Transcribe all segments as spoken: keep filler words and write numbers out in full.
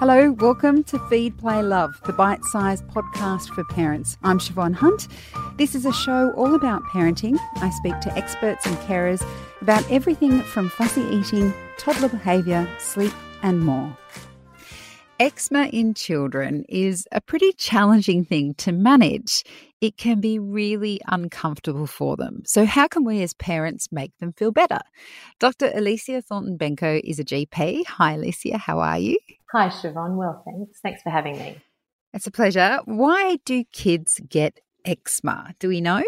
Hello, welcome to Feed, Play, Love, the bite-sized podcast for parents. I'm Siobhan Hunt. This is a show all about parenting. I speak to experts and carers about everything from fussy eating, toddler behaviour, sleep and more. Eczema in children is a pretty challenging thing to manage. It can be really uncomfortable for them. So how can we as parents make them feel better? Doctor Alicia Thornton-Benko is a G P. Hi, Alicia. How are you? Hi, Siobhan. Well, thanks. Thanks for having me. It's a pleasure. Why do kids get eczema? Do we know?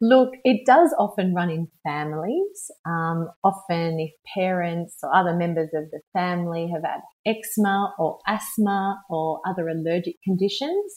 Look, it does often run in families. Um, often if parents or other members of the family have had eczema or asthma or other allergic conditions,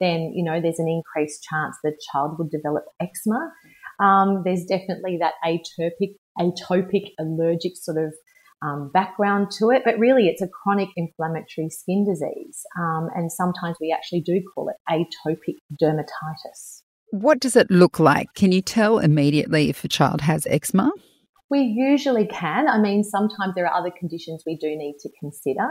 then, you know, there's an increased chance the child will develop eczema. Um, there's definitely that atopic, atopic allergic sort of um, background to it, but really it's a chronic inflammatory skin disease. Um, and sometimes we actually do call it atopic dermatitis. What does it look like? Can you tell immediately if a child has eczema? We usually can. I mean, sometimes there are other conditions we do need to consider,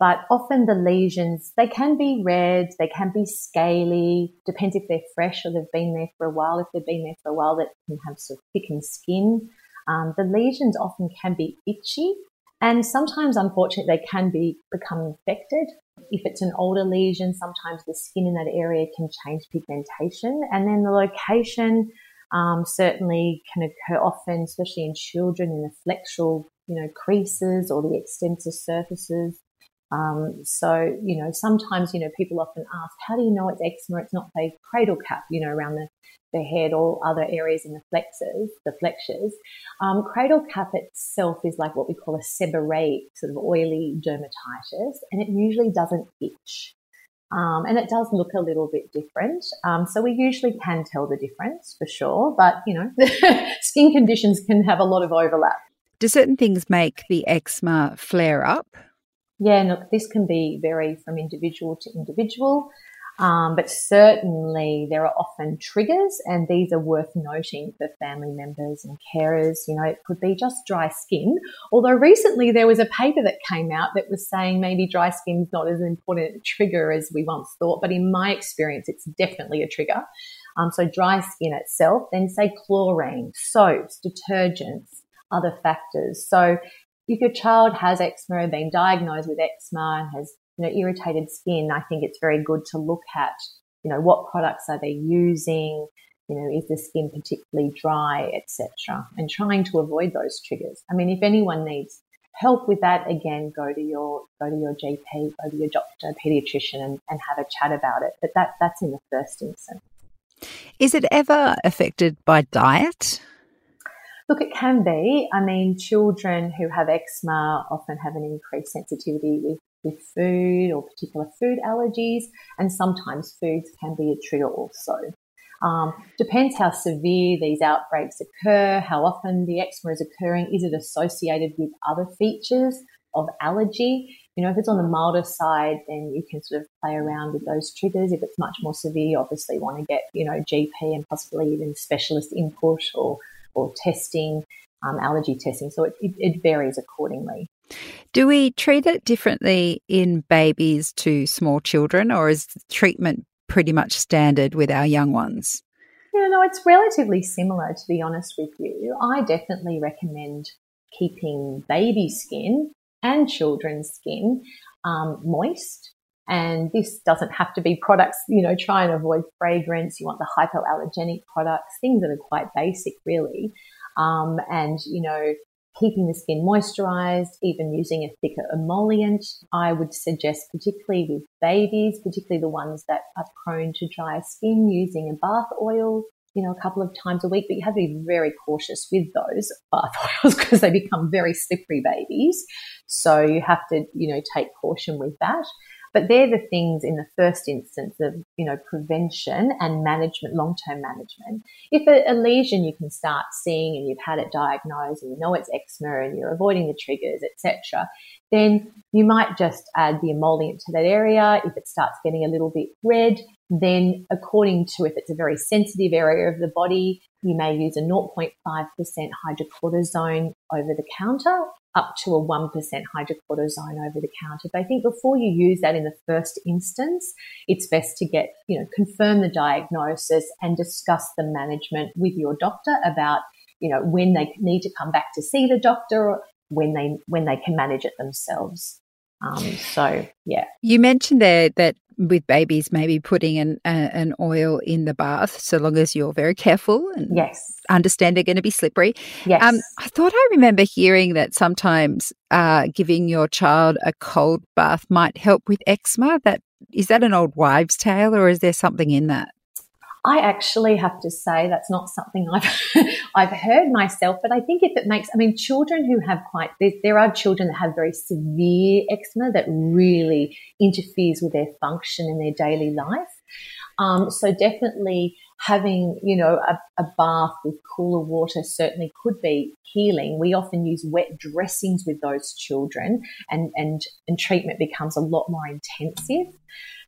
but often the lesions, they can be red, they can be scaly, depends if they're fresh or they've been there for a while. If they've been there for a while, that can have sort of thickened skin. Um, the lesions often can be itchy, and sometimes, unfortunately, they can be become infected. If it's an older lesion, sometimes the skin in that area can change pigmentation. And then the location um, certainly can occur often, especially in children, in the flexural, you know, creases or the extensor surfaces. Um, so, you know, sometimes, you know, people often ask, how do you know it's eczema? It's not a cradle cap, you know, around the, the head or other areas in the flexors, the flexures. Um, cradle cap itself is like what we call a seborrheic sort of oily dermatitis, and it usually doesn't itch. Um, and it does look a little bit different. Um, so we usually can tell the difference for sure, but, you know, skin conditions can have a lot of overlap. Do certain things make the eczema flare up? Yeah, look, this can be vary from individual to individual, um, but certainly there are often triggers, and these are worth noting for family members and carers. You know, it could be just dry skin, although recently there was a paper that came out that was saying maybe dry skin is not as important a trigger as we once thought, but in my experience, it's definitely a trigger. Um, so dry skin itself, then say chlorine, soaps, detergents, other factors. So if your child has eczema, been diagnosed with eczema, and has, you know, irritated skin, I think it's very good to look at, you know, what products are they using, you know, is the skin particularly dry, et cetera, and trying to avoid those triggers. I mean, if anyone needs help with that, again, go to your go to your G P, go to your doctor, pediatrician, and, and have a chat about it. But that that's in the first instance. Is it ever affected by diet? Look, it can be. I mean, children who have eczema often have an increased sensitivity with, with food or particular food allergies, and sometimes foods can be a trigger also. Um, depends how severe these outbreaks occur, how often the eczema is occurring, is it associated with other features of allergy? You know, if it's on the milder side, then you can sort of play around with those triggers. If it's much more severe, you obviously want to get, you know, G P and possibly even specialist input or or testing, um, allergy testing. So it, it, it varies accordingly. Do we treat it differently in babies to small children, or is the treatment pretty much standard with our young ones? Yeah, no, it's relatively similar, to be honest with you. I definitely recommend keeping baby skin and children's skin um, moist. And this doesn't have to be products, you know, try and avoid fragrance. You want the hypoallergenic products, things that are quite basic really. Um, and, you know, keeping the skin moisturised, even using a thicker emollient, I would suggest, particularly with babies, particularly the ones that are prone to dry skin, using a bath oil, you know, a couple of times a week. But you have to be very cautious with those bath oils because they become very slippery babies. So you have to, you know, take caution with that. But they're the things in the first instance of, you know, prevention and management, long-term management. If a, a lesion you can start seeing and you've had it diagnosed and you know it's eczema and you're avoiding the triggers, et cetera, then you might just add the emollient to that area. If it starts getting a little bit red, then according to if it's a very sensitive area of the body, you may use a zero point five percent hydrocortisone over the counter up to a one percent hydrocortisone over the counter. But I think before you use that in the first instance, it's best to get, you know, confirm the diagnosis and discuss the management with your doctor about, you know, when they need to come back to see the doctor or when they, when they can manage it themselves. Um, so, yeah. You mentioned there that with babies, maybe putting an uh, an oil in the bath, so long as you're very careful and yes. understand they're going to be slippery. Yes. Um, I thought I remember hearing that sometimes uh, giving your child a cold bath might help with eczema. That is that an old wives' tale, or is there something in that? I actually have to say that's not something I've I've heard myself, but I think if it makes, I mean, children who have quite, there, there are children that have very severe eczema that really interferes with their function in their daily life. Um, so definitely having, you know, a, a bath with cooler water certainly could be healing. We often use wet dressings with those children and, and, and treatment becomes a lot more intensive.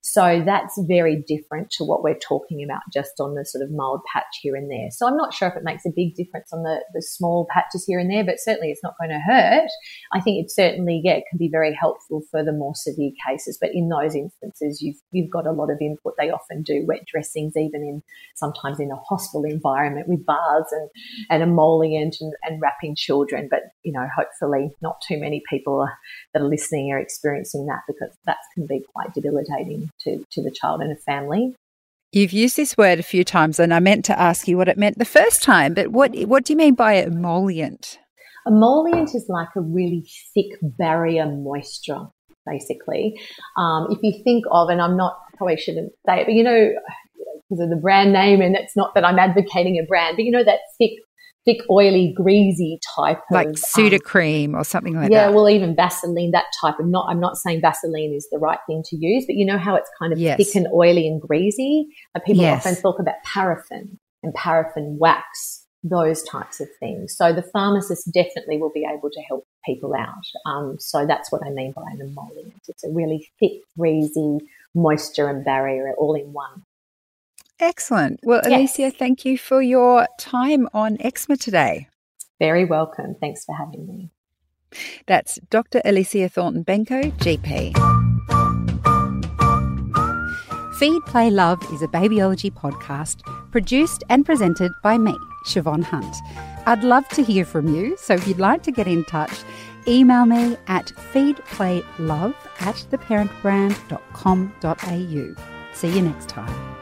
So that's very different to what we're talking about just on the sort of mild patch here and there. So I'm not sure if it makes a big difference on the, the small patches here and there, but certainly it's not going to hurt. I think it certainly, yeah, it can be very helpful for the more severe cases. But in those instances, you've you've got a lot of input. They often do wet dressings, even in sometimes in a hospital environment with baths and, and emollient and, and wrapping children. But, you know, hopefully not too many people are, that are listening are experiencing that because that can be quite debilitating to to the child and a family. You've used this word a few times and I meant to ask you what it meant the first time, but what what do you mean by emollient? Emollient is like a really thick barrier moisture, basically. Um, if you think of, and I'm not, probably shouldn't say it, but you know, because of the brand name and it's not that I'm advocating a brand, but you know that thick thick, oily, greasy type like of... Like Sudocreme um, or something like yeah, that. Yeah, well, even Vaseline, that type of... Not, I'm not saying Vaseline is the right thing to use, but you know how it's kind of yes. thick and oily and greasy? And people yes. often talk about paraffin and paraffin wax, those types of things. So the pharmacist definitely will be able to help people out. Um, so that's what I mean by an emollient. It's a really thick, greasy moisture and barrier all in one. Excellent. Well, yes. Alicia, thank you for your time on eczema today. Very welcome. Thanks for having me. That's Doctor Alicia Thornton-Benko, G P. Feed, Play, Love is a babyology podcast produced and presented by me, Siobhan Hunt. I'd love to hear from you, so if you'd like to get in touch, email me at feedplaylove at the parent brand dot com dot a u. See you next time.